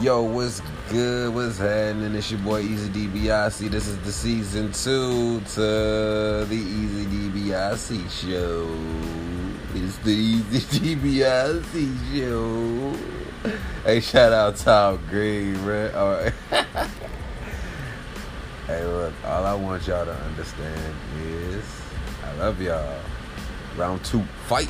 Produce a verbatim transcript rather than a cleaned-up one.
Yo, what's good? What's happening? It's your boy Easy D B I C. This is the season two to the Easy D B I C show. It's the Easy D B I C show. Hey, shout out Tom Green, man. All right. Hey, look, all I want y'all to understand is I love y'all. Round two, fight.